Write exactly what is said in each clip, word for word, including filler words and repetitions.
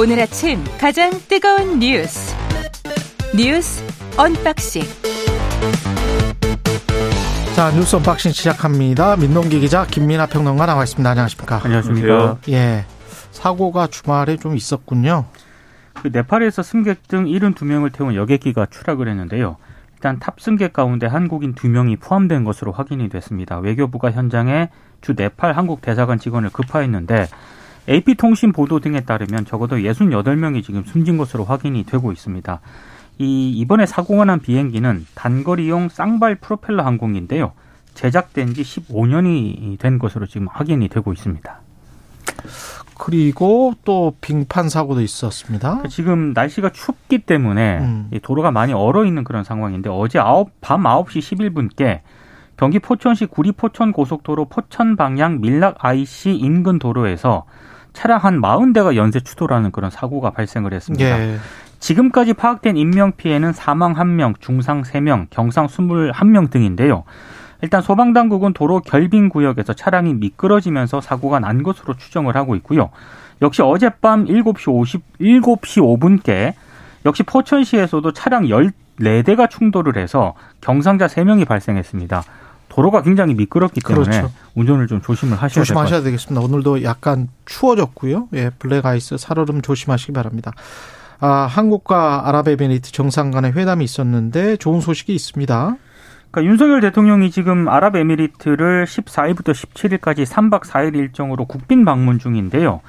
오늘 아침 가장 뜨거운 뉴스 뉴스 언박싱. 자, 뉴스 언박싱 시작합니다. 민동기 기자, 김민하 평론가 나와 있습니다. 안녕하십니까? 안녕하십니까? 예, 사고가 주말에 좀 있었군요. 그 네팔에서 승객 등 일흔두 명을 태운 여객기가 추락을 했는데요. 일단 탑승객 가운데 한국인 두 명이 포함된 것으로 확인이 됐습니다. 외교부가 현장에 주 네팔 한국 대사관 직원을 급파했는데 에이피통신 보도 등에 따르면 적어도 육십팔 명이 지금 숨진 것으로 확인이 되고 있습니다. 이 이번에 사고가 난 비행기는 단거리용 쌍발 프로펠러 항공기인데요. 제작된 지 십오 년이 된 것으로 지금 확인이 되고 있습니다. 그리고 또 빙판 사고도 있었습니다. 지금 날씨가 춥기 때문에 음. 도로가 많이 얼어있는 그런 상황인데 어제 아홉, 밤 아홉 시 십일 분께 경기 포천시 구리포천 고속도로 포천 방향 밀락아이씨 인근 도로에서 차량 한 사십 대가 연쇄 추돌하는 그런 사고가 발생을 했습니다. 예. 지금까지 파악된 인명피해는 사망 한 명, 중상 세 명, 경상 이십일 명 등인데요. 일단 소방당국은 도로 결빙 구역에서 차량이 미끄러지면서 사고가 난 것으로 추정을 하고 있고요. 역시 어젯밤 일곱 시 오십, 일곱 시 오 분께 역시 포천시에서도 차량 열네 대가 충돌을 해서 경상자 세 명이 발생했습니다. 도로가 굉장히 미끄럽기 때문에 그렇죠. 운전을 좀 조심을 하셔야 될 것 같습니다. 조심하셔야 되겠습니다. 오늘도 약간 추워졌고요. 예, 블랙아이스, 살얼음 조심하시기 바랍니다. 아, 한국과 아랍에미리트 정상 간의 회담이 있었는데 좋은 소식이 있습니다. 그러니까 윤석열 대통령이 지금 아랍에미리트를 십사 일부터 십칠 일까지 삼 박 사 일 일정으로 국빈 방문 중인데요.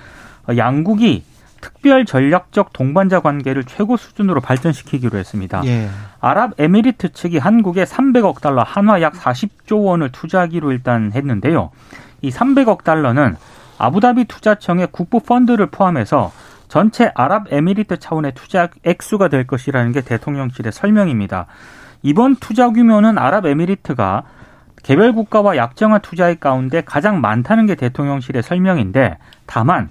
양국이 특별 전략적 동반자 관계를 최고 수준으로 발전시키기로 했습니다. 예. 아랍에미리트 측이 한국에 삼백억 달러, 한화 약 사십조 원을 투자하기로 일단 했는데요. 이 삼백억 달러는 아부다비 투자청의 국부 펀드를 포함해서 전체 아랍에미리트 차원의 투자 액수가 될 것이라는 게 대통령실의 설명입니다. 이번 투자 규모는 아랍에미리트가 개별 국가와 약정한 투자액 가운데 가장 많다는 게 대통령실의 설명인데 다만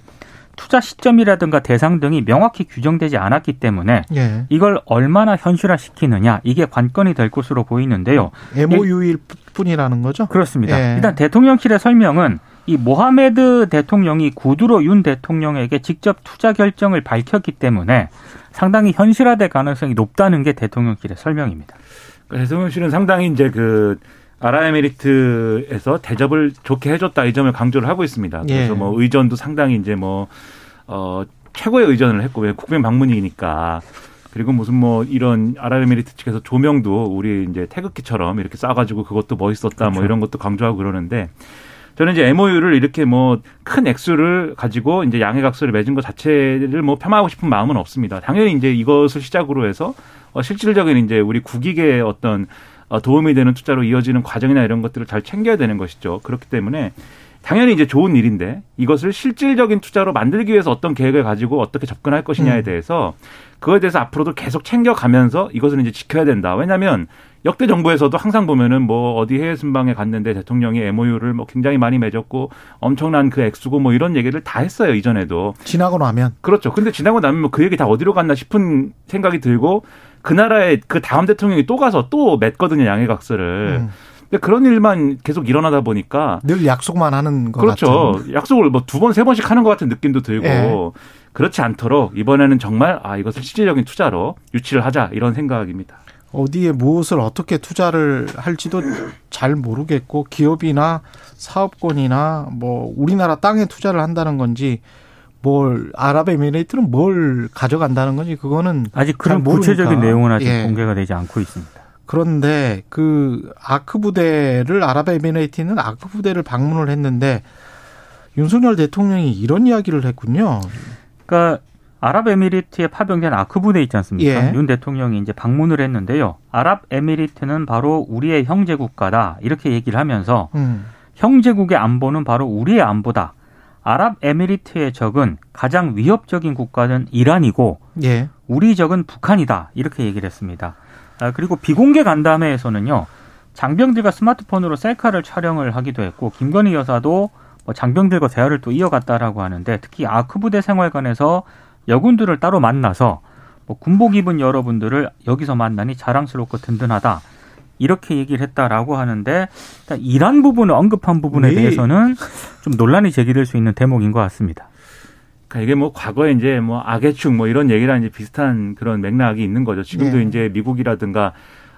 투자 시점이라든가 대상 등이 명확히 규정되지 않았기 때문에 예. 이걸 얼마나 현실화시키느냐 이게 관건이 될 것으로 보이는데요. 엠오유일 뿐이라는 거죠? 그렇습니다. 예. 일단 대통령실의 설명은 이 모하메드 대통령이 구두로 윤 대통령에게 직접 투자 결정을 밝혔기 때문에 상당히 현실화될 가능성이 높다는 게 대통령실의 설명입니다. 그러니까 대통령실은 상당히 이제 그 아랍에미리트에서 대접을 좋게 해줬다 이 점을 강조를 하고 있습니다. 그래서 예. 뭐 의전도 상당히 이제 뭐 어, 최고의 의전을 했고 국빈 방문이니까. 그리고 무슨 뭐 이런 아랍에미리트 측에서 조명도 우리 이제 태극기처럼 이렇게 싸가지고 그것도 멋있었다 그렇죠. 뭐 이런 것도 강조하고 그러는데. 저는 이제 엠오유를 이렇게 뭐 큰 액수를 가지고 이제 양해 각서를 맺은 것 자체를 뭐 폄하하고 싶은 마음은 없습니다. 당연히 이제 이것을 시작으로 해서 실질적인 이제 우리 국익의 어떤 도움이 되는 투자로 이어지는 과정이나 이런 것들을 잘 챙겨야 되는 것이죠. 그렇기 때문에 당연히 이제 좋은 일인데 이것을 실질적인 투자로 만들기 위해서 어떤 계획을 가지고 어떻게 접근할 것이냐에 대해서 그거에 대해서 앞으로도 계속 챙겨가면서 이것을 이제 지켜야 된다. 왜냐하면 역대 정부에서도 항상 보면은 뭐 어디 해외 순방에 갔는데 대통령이 엠오유를 뭐 굉장히 많이 맺었고 엄청난 그 액수고 뭐 이런 얘기를 다 했어요. 이전에도. 지나고 나면. 그렇죠. 근데 지나고 나면 뭐 그 얘기 다 어디로 갔나 싶은 생각이 들고 그 나라에 그 다음 대통령이 또 가서 또 맺거든요. 양해각서를. 음. 근데 그런 일만 계속 일어나다 보니까 늘 약속만 하는 것 같죠. 그렇죠. 같은. 약속을 뭐 두 번, 세 번씩 하는 것 같은 느낌도 들고 예. 그렇지 않도록 이번에는 정말 아 이것을 실질적인 투자로 유치를 하자 이런 생각입니다. 어디에 무엇을 어떻게 투자를 할지도 잘 모르겠고 기업이나 사업권이나 뭐 우리나라 땅에 투자를 한다는 건지 뭘 아랍에미레이트는 뭘 가져간다는 건지 그거는 아직 그런 구체적인 내용은 아직 예. 공개가 되지 않고 있습니다. 그런데 그 아크부대를 아랍에미레이트는 아크부대를 방문을 했는데 윤석열 대통령이 이런 이야기를 했군요. 그러니까 아랍에미리트에 파병된 아크부대 있지 않습니까? 예. 윤 대통령이 이제 방문을 했는데요. 아랍에미리트는 바로 우리의 형제 국가다 이렇게 얘기를 하면서 음. 형제국의 안보는 바로 우리의 안보다. 아랍에미리트의 적은 가장 위협적인 국가는 이란이고 예. 우리 적은 북한이다 이렇게 얘기를 했습니다. 그리고 비공개 간담회에서는요. 장병들과 스마트폰으로 셀카를 촬영을 하기도 했고 김건희 여사도 장병들과 대화를 또 이어갔다라고 하는데 특히 아크부대 생활관에서 여군들을 따로 만나서 뭐 군복 입은 여러분들을 여기서 만나니 자랑스럽고 든든하다. 이렇게 얘기를 했다라고 하는데 일단 이란 부분을 언급한 부분에 네. 대해서는 좀 논란이 제기될 수 있는 대목인 것 같습니다. 그러니까 이게 뭐 과거에 이제 뭐 악의축 뭐 이런 얘기랑 이제 비슷한 그런 맥락이 있는 거죠. 지금도 네. 이제 미국이라든가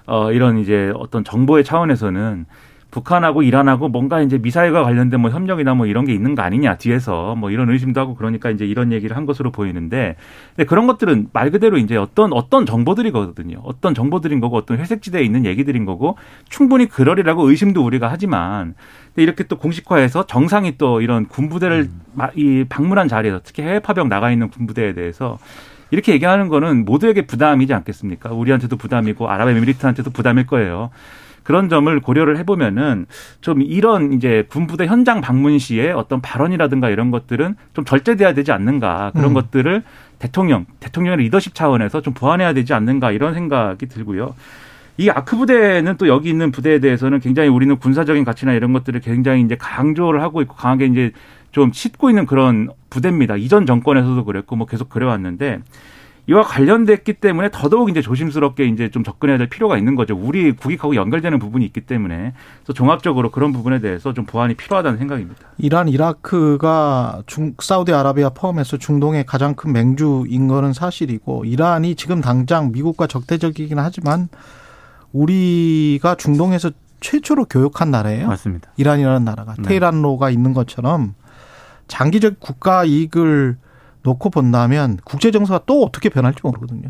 어 이런 이제 어떤 정보의 차원에서는 북한하고 이란하고 뭔가 이제 미사일과 관련된 뭐 협력이나 뭐 이런 게 있는 거 아니냐 뒤에서 뭐 이런 의심도 하고 그러니까 이제 이런 얘기를 한 것으로 보이는데, 근데 그런 것들은 말 그대로 이제 어떤 어떤 정보들이거든요. 어떤 정보들인 거고 어떤 회색지대에 있는 얘기들인 거고 충분히 그러리라고 의심도 우리가 하지만, 근데 이렇게 또 공식화해서 정상이 또 이런 군부대를 음. 이 방문한 자리에서 특히 해외 파병 나가 있는 군부대에 대해서 이렇게 얘기하는 거는 모두에게 부담이지 않겠습니까? 우리한테도 부담이고 아랍에미리트한테도 부담일 거예요. 그런 점을 고려를 해보면은 좀 이런 이제 군부대 현장 방문 시에 어떤 발언이라든가 이런 것들은 좀 절제돼야 되지 않는가, 그런 음. 것들을 대통령, 대통령의 리더십 차원에서 좀 보완해야 되지 않는가 이런 생각이 들고요. 이 아크부대는 또 여기 있는 부대에 대해서는 굉장히 우리는 군사적인 가치나 이런 것들을 굉장히 이제 강조를 하고 있고 강하게 이제 좀 싣고 있는 그런 부대입니다. 이전 정권에서도 그랬고 뭐 계속 그래왔는데, 이와 관련됐기 때문에 더더욱 이제 조심스럽게 이제 좀 접근해야 될 필요가 있는 거죠. 우리 국익하고 연결되는 부분이 있기 때문에. 그래서 종합적으로 그런 부분에 대해서 좀 보완이 필요하다는 생각입니다. 이란, 이라크가 중, 사우디아라비아 포함해서 중동의 가장 큰 맹주인 거는 사실이고, 이란이 지금 당장 미국과 적대적이긴 하지만 우리가 중동에서 최초로 교육한 나라예요. 맞습니다. 이란이라는 나라가. 네. 테헤란로가 있는 것처럼 장기적 국가 이익을 놓고 본다면 국제 정세가 또 어떻게 변할지 모르거든요.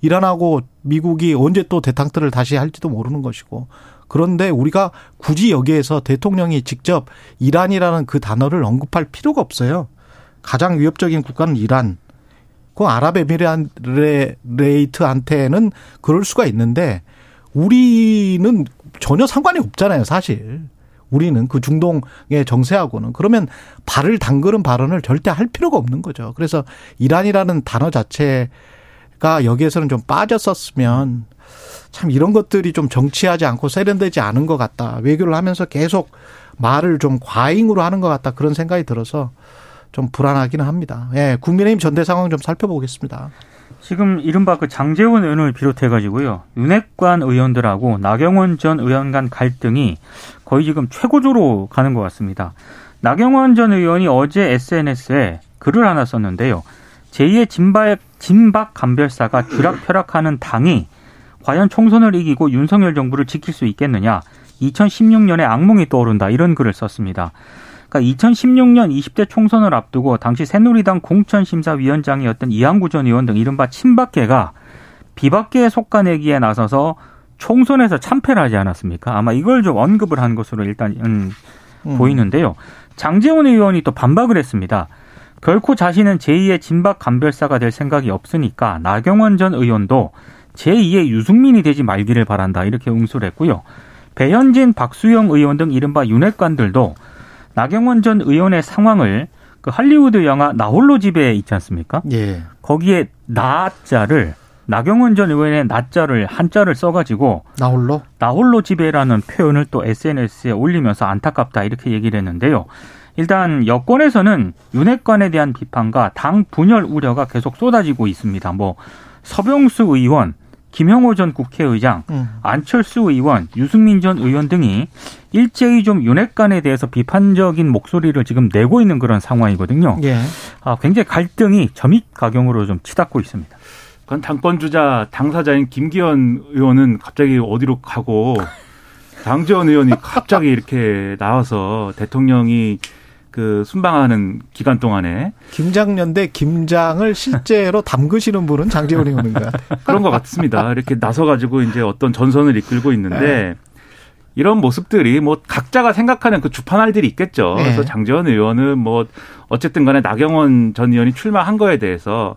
이란하고 미국이 언제 또 대탕트를 다시 할지도 모르는 것이고, 그런데 우리가 굳이 여기에서 대통령이 직접 이란이라는 그 단어를 언급할 필요가 없어요. 가장 위협적인 국가는 이란. 그 아랍에미레이트한테는 그럴 수가 있는데 우리는 전혀 상관이 없잖아요, 사실. 우리는 그 중동의 정세하고는. 그러면 발을 담그는 발언을 절대 할 필요가 없는 거죠. 그래서 이란이라는 단어 자체가 여기에서는 좀 빠졌었으면, 참 이런 것들이 좀 정치하지 않고 세련되지 않은 것 같다. 외교를 하면서 계속 말을 좀 과잉으로 하는 것 같다. 그런 생각이 들어서 좀 불안하기는 합니다. 예, 국민의힘 전대 상황 좀 살펴보겠습니다. 지금 이른바 그 장제원 의원을 비롯해가지고요, 윤핵관 의원들하고 나경원 전 의원 간 갈등이 거의 지금 최고조로 가는 것 같습니다. 나경원 전 의원이 어제 에스엔에스에 글을 하나 썼는데요. 제이의 진박, 진박 감별사가 쥐락펴락하는 당이 과연 총선을 이기고 윤석열 정부를 지킬 수 있겠느냐. 이천십육 년의 악몽이 떠오른다. 이런 글을 썼습니다. 그러니까 이천십육 년 이십 대 총선을 앞두고 당시 새누리당 공천심사위원장이었던 이한구 전 의원 등 이른바 친박계가 비박계에 속아내기에 나서서 총선에서 참패를 하지 않았습니까? 아마 이걸 좀 언급을 한 것으로 일단 음, 음. 보이는데요. 장제원 의원이 또 반박을 했습니다. 결코 자신은 제이의 진박 감별사가 될 생각이 없으니까 나경원 전 의원도 제이의 유승민이 되지 말기를 바란다. 이렇게 응수를 했고요. 배현진, 박수영 의원 등 이른바 윤핵관들도 나경원 전 의원의 상황을 그 할리우드 영화 나홀로 집에 있지 않습니까? 예. 거기에 나자를, 나경원 전 의원의 나자를 한자를 써가지고 나홀로? 나홀로 집에라는 표현을 또 에스엔에스에 올리면서 안타깝다 이렇게 얘기를 했는데요. 일단 여권에서는 윤핵관에 대한 비판과 당 분열 우려가 계속 쏟아지고 있습니다. 뭐 서병수 의원, 김형호 전 국회의장, 안철수 의원, 유승민 전 의원 등이 일제히 좀 윤핵관에 대해서 비판적인 목소리를 지금 내고 있는 그런 상황이거든요. 예. 아, 굉장히 갈등이 점입가경으로 좀 치닫고 있습니다. 그건 당권 주자 당사자인 김기현 의원은 갑자기 어디로 가고 장제원 의원이 갑자기 이렇게 나와서 대통령이 그 순방하는 기간 동안에 김장년대 김장을 실제로 담그시는 분은 장제원 의원인가 그런 것 같습니다. 이렇게 나서가지고 이제 어떤 전선을 이끌고 있는데, 네. 이런 모습들이 뭐 각자가 생각하는 그 주판할들이 있겠죠. 네. 그래서 장제원 의원은 뭐 어쨌든간에 나경원 전 의원이 출마한 거에 대해서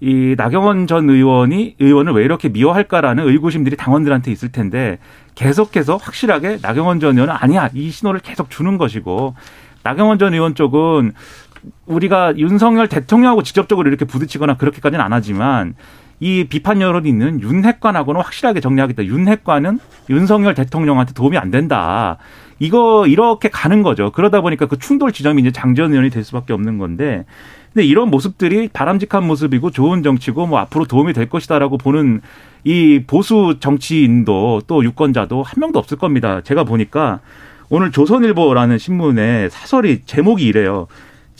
이 나경원 전 의원이 의원을 왜 이렇게 미워할까라는 의구심들이 당원들한테 있을 텐데, 계속해서 확실하게 나경원 전 의원은 아니야 이 신호를 계속 주는 것이고, 나경원 전 의원 쪽은 우리가 윤석열 대통령하고 직접적으로 이렇게 부딪히거나 그렇게까지는 안 하지만 이 비판 여론이 있는 윤핵관하고는 확실하게 정리하겠다. 윤핵관은 윤석열 대통령한테 도움이 안 된다. 이거 이렇게 가는 거죠. 그러다 보니까 그 충돌 지점이 이제 장제원 의원이 될 수밖에 없는 건데, 근데 이런 모습들이 바람직한 모습이고 좋은 정치고 뭐 앞으로 도움이 될 것이다라고 보는 이 보수 정치인도 또 유권자도 한 명도 없을 겁니다. 제가 보니까 오늘 조선일보라는 신문에 사설이 제목이 이래요.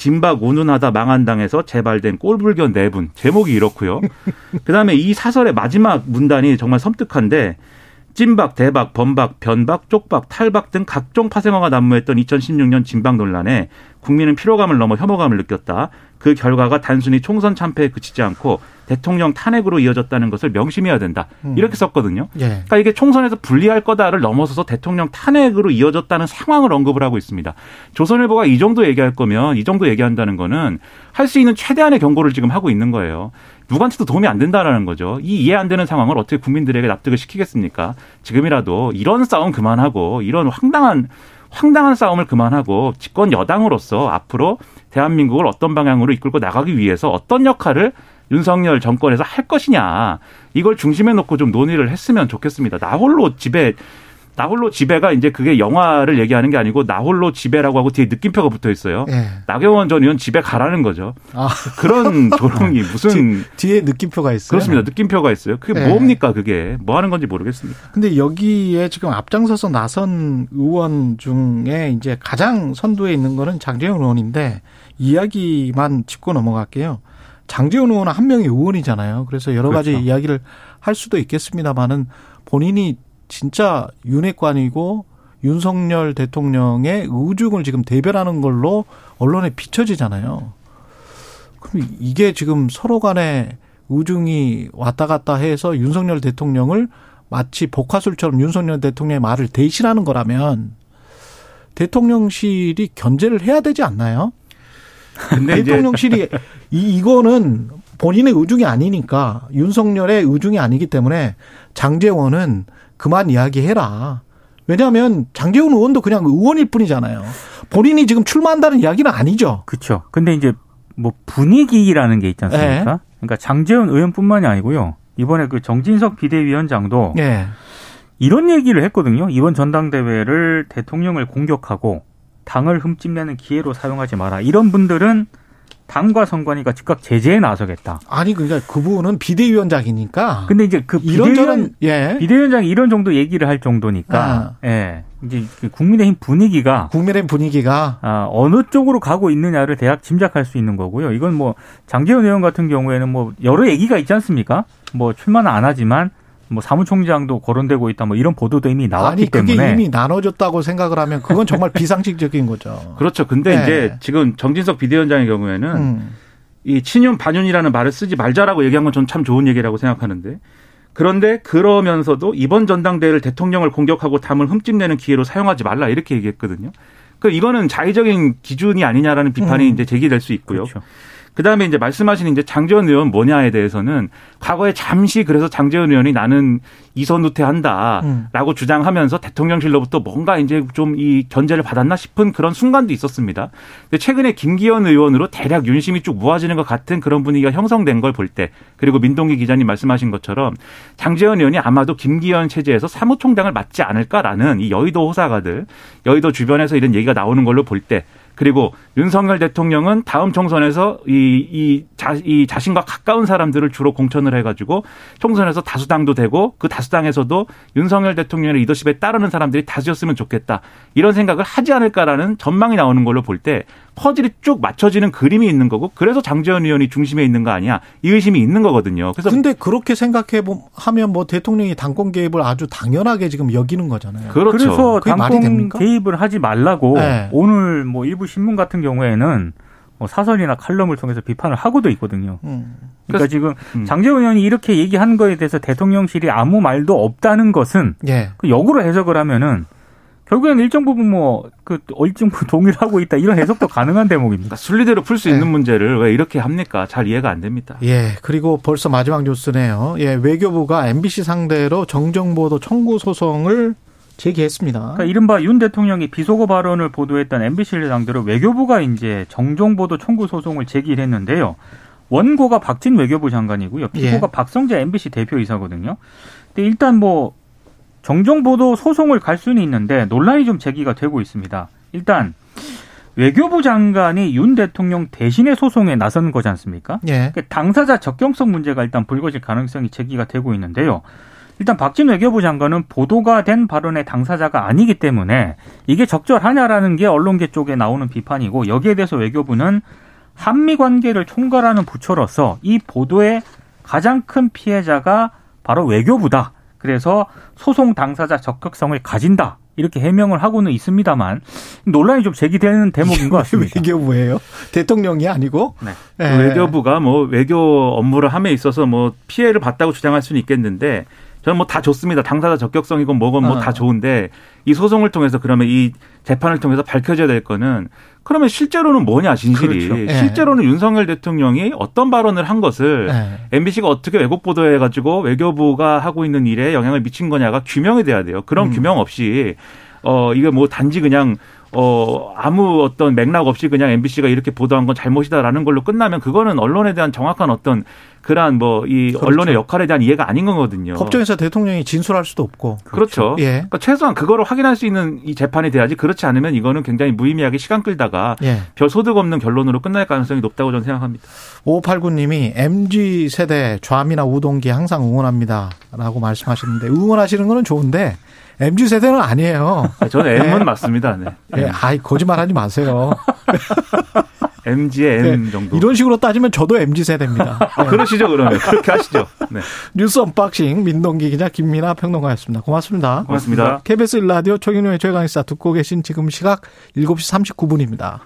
진박 운운하다 망한당에서 재발된 꼴불견 네 분. 제목이 이렇고요. 그다음에 이 사설의 마지막 문단이 정말 섬뜩한데 찐박, 대박, 범박, 변박, 쪽박, 탈박 등 각종 파생어가 난무했던 이천십육 년 진박 논란에 국민은 피로감을 넘어 혐오감을 느꼈다. 그 결과가 단순히 총선 참패에 그치지 않고 대통령 탄핵으로 이어졌다는 것을 명심해야 된다. 음. 이렇게 썼거든요. 예. 그러니까 이게 총선에서 불리할 거다를 넘어서서 대통령 탄핵으로 이어졌다는 상황을 언급을 하고 있습니다. 조선일보가 이 정도 얘기할 거면 이 정도 얘기한다는 거는 할 수 있는 최대한의 경고를 지금 하고 있는 거예요. 누구한테도 도움이 안 된다라는 거죠. 이 이해 안 되는 상황을 어떻게 국민들에게 납득을 시키겠습니까? 지금이라도 이런 싸움 그만하고 이런 황당한 황당한 싸움을 그만하고 집권 여당으로서 앞으로 대한민국을 어떤 방향으로 이끌고 나가기 위해서 어떤 역할을 윤석열 정권에서 할 것이냐. 이걸 중심에 놓고 좀 논의를 했으면 좋겠습니다. 나홀로 집에 나홀로 지배가 이제 그게 영화를 얘기하는 게 아니고 나홀로 지배라고 하고 뒤에 느낌표가 붙어 있어요. 예. 나경원 전 의원 집에 가라는 거죠. 아. 그런 조롱이 무슨. 뒤, 뒤에 느낌표가 있어요. 그렇습니다. 느낌표가 있어요. 그게 예. 뭡니까 그게. 뭐 하는 건지 모르겠습니다. 근데 여기에 지금 앞장서서 나선 의원 중에 이제 가장 선두에 있는 거는 장재훈 의원인데 이야기만 짚고 넘어갈게요. 장재훈 의원은 한 명이 의원이잖아요. 그래서 여러 그렇죠. 가지 이야기를 할 수도 있겠습니다만은 본인이 진짜 윤핵관이고 윤석열 대통령의 의중을 지금 대변하는 걸로 언론에 비춰지잖아요. 그럼 이게 지금 서로 간에 의중이 왔다 갔다 해서 윤석열 대통령을 마치 복화술처럼 윤석열 대통령의 말을 대신하는 거라면 대통령실이 견제를 해야 되지 않나요? 근데 대통령실이 이, 이거는 본인의 의중이 아니니까 윤석열의 의중이 아니기 때문에 장제원은 그만 이야기해라. 왜냐하면 장제훈 의원도 그냥 의원일 뿐이잖아요. 본인이 지금 출마한다는 이야기는 아니죠. 그렇죠. 근데 이제 뭐 분위기라는 게 있지 않습니까? 네. 그러니까 장제훈 의원뿐만이 아니고요. 이번에 그 정진석 비대위원장도 네. 이런 얘기를 했거든요. 이번 전당대회를 대통령을 공격하고 당을 흠집내는 기회로 사용하지 마라. 이런 분들은 당과 선관위가 즉각 제재에 나서겠다. 아니 그러니까 그분은 비대위원장이니까. 근데 이제 그 비대위원 이런저런, 예. 비대위원장이 이런 정도 얘기를 할 정도니까. 아. 예. 이제 국민의힘 분위기가 국민의힘 분위기가 아, 어느 쪽으로 가고 있느냐를 대략 짐작할 수 있는 거고요. 이건 뭐 장제원 의원 같은 경우에는 뭐 여러 얘기가 있지 않습니까? 뭐 출마는 안 하지만 뭐 사무총장도 거론되고 있다 뭐 이런 보도도 이미 나왔기 아니, 때문에. 아니 그게 이미 나눠졌다고 생각을 하면 그건 정말 비상식적인 거죠. 그렇죠. 근데 네. 이제 지금 정진석 비대위원장의 경우에는 음. 이 친윤 반윤이라는 말을 쓰지 말자라고 얘기한 건 저는 참 좋은 얘기라고 생각하는데 그런데 그러면서도 이번 전당대회를 대통령을 공격하고 당을 흠집내는 기회로 사용하지 말라 이렇게 얘기했거든요. 그 이거는 자의적인 기준이 아니냐라는 비판이 음. 이제 제기될 수 있고요. 그렇죠. 그다음에 이제 말씀하신 이제 장제원 의원 뭐냐에 대해서는 과거에 잠시 그래서 장제원 의원이 나는 이선후퇴한다라고 음. 주장하면서 대통령실로부터 뭔가 이제 좀 이 견제를 받았나 싶은 그런 순간도 있었습니다. 근데 최근에 김기현 의원으로 대략 윤심이 쭉 모아지는 것 같은 그런 분위기가 형성된 걸 볼 때 그리고 민동기 기자님 말씀하신 것처럼 장제원 의원이 아마도 김기현 체제에서 사무총장을 맡지 않을까라는 이 여의도 호사가들, 여의도 주변에서 이런 얘기가 나오는 걸로 볼 때 그리고 윤석열 대통령은 다음 총선에서 이, 이, 자, 이 자신과 가까운 사람들을 주로 공천을 해가지고 총선에서 다수당도 되고 그 다수당에서도 윤석열 대통령의 리더십에 따르는 사람들이 다수였으면 좋겠다. 이런 생각을 하지 않을까라는 전망이 나오는 걸로 볼 때 퍼즐이 쭉 맞춰지는 그림이 있는 거고 그래서 장제원 의원이 중심에 있는 거 아니야. 이 의심이 있는 거거든요. 그래서 근데 그렇게 생각해 하면 뭐 대통령이 당권 개입을 아주 당연하게 지금 여기는 거잖아요. 그렇죠. 그래서 당권 개입을 하지 말라고 네. 오늘 뭐 일부 신문 같은 경우에는 뭐 사설이나 칼럼을 통해서 비판을 하고도 있거든요. 음. 그러니까 지금 음. 장제원 의원이 이렇게 얘기한 거에 대해서 대통령실이 아무 말도 없다는 것은 예. 그 역으로 해석을 하면은 결국엔 일정 부분 뭐 그 일정 부분 동일하고 있다 이런 해석도 가능한 대목입니다. 그러니까 순리대로 풀 수 예. 있는 문제를 왜 이렇게 합니까? 잘 이해가 안 됩니다. 예. 그리고 벌써 마지막 뉴스네요. 예. 외교부가 엠비씨 상대로 정정보도 청구 소송을 제기했습니다. 그러니까 이른바 윤 대통령이 비속어 발언을 보도했던 엠비씨를 상대로 외교부가 이제 정정보도 청구 소송을 제기했는데요. 원고가 박진 외교부 장관이고요. 피고가 예. 박성재 엠비씨 대표이사거든요. 근데 일단 뭐 정정보도 소송을 갈 수는 있는데 논란이 좀 제기가 되고 있습니다. 일단 외교부 장관이 윤 대통령 대신에 소송에 나선 거지 않습니까? 예. 그러니까 당사자 적격성 문제가 일단 불거질 가능성이 제기가 되고 있는데요. 일단 박진 외교부 장관은 보도가 된 발언의 당사자가 아니기 때문에 이게 적절하냐라는 게 언론계 쪽에 나오는 비판이고, 여기에 대해서 외교부는 한미 관계를 총괄하는 부처로서 이 보도의 가장 큰 피해자가 바로 외교부다, 그래서 소송 당사자 적격성을 가진다, 이렇게 해명을 하고는 있습니다만 논란이 좀 제기되는 대목인 것 같습니다. 외교부예요? 대통령이 아니고? 네. 네. 그 외교부가 뭐 외교 업무를 함에 있어서 뭐 피해를 봤다고 주장할 수는 있겠는데, 저는 뭐 다 좋습니다. 당사자 적격성이건 뭐건 뭐 다 어. 좋은데, 이 소송을 통해서 그러면 이 재판을 통해서 밝혀져야 될 거는 그러면 실제로는 뭐냐, 진실이. 그렇죠. 실제로는 예. 윤석열 대통령이 어떤 발언을 한 것을 예. 엠비씨가 어떻게 왜곡 보도해가지고 외교부가 하고 있는 일에 영향을 미친 거냐가 규명이 돼야 돼요. 그런 음. 규명 없이 어 이게 뭐 단지 그냥 어 아무 어떤 맥락 없이 그냥 엠비씨가 이렇게 보도한 건 잘못이다라는 걸로 끝나면 그거는 언론에 대한 정확한 어떤 그러한 뭐 이 그렇죠. 언론의 역할에 대한 이해가 아닌 거거든요. 법정에서 대통령이 진술할 수도 없고. 그렇죠. 그렇죠. 예. 그러니까 최소한 그거를 확인할 수 있는 이 재판이 돼야지, 그렇지 않으면 이거는 굉장히 무의미하게 시간 끌다가 예. 별 소득 없는 결론으로 끝날 가능성이 높다고 저는 생각합니다. 오오팔구 님이 엠지 세대 좌미나 우동기 항상 응원합니다라고 말씀하시는데, 응원하시는 거는 좋은데 엠지 세대는 아니에요. 저는 M은 네. 맞습니다. 네. 네. 아이, 거짓말하지 마세요. 엠지의 M 네. 정도. 이런 식으로 따지면 저도 엠지 세대입니다. 네. 그러시죠, 그러면. 그렇게 하시죠. 네. 뉴스 언박싱 민동기 기자, 김민하 평론가였습니다. 고맙습니다. 고맙습니다. 케이비에스 일 라디오 최경영의 최강시사 듣고 계신 지금 시각 일곱 시 삼십구 분입니다.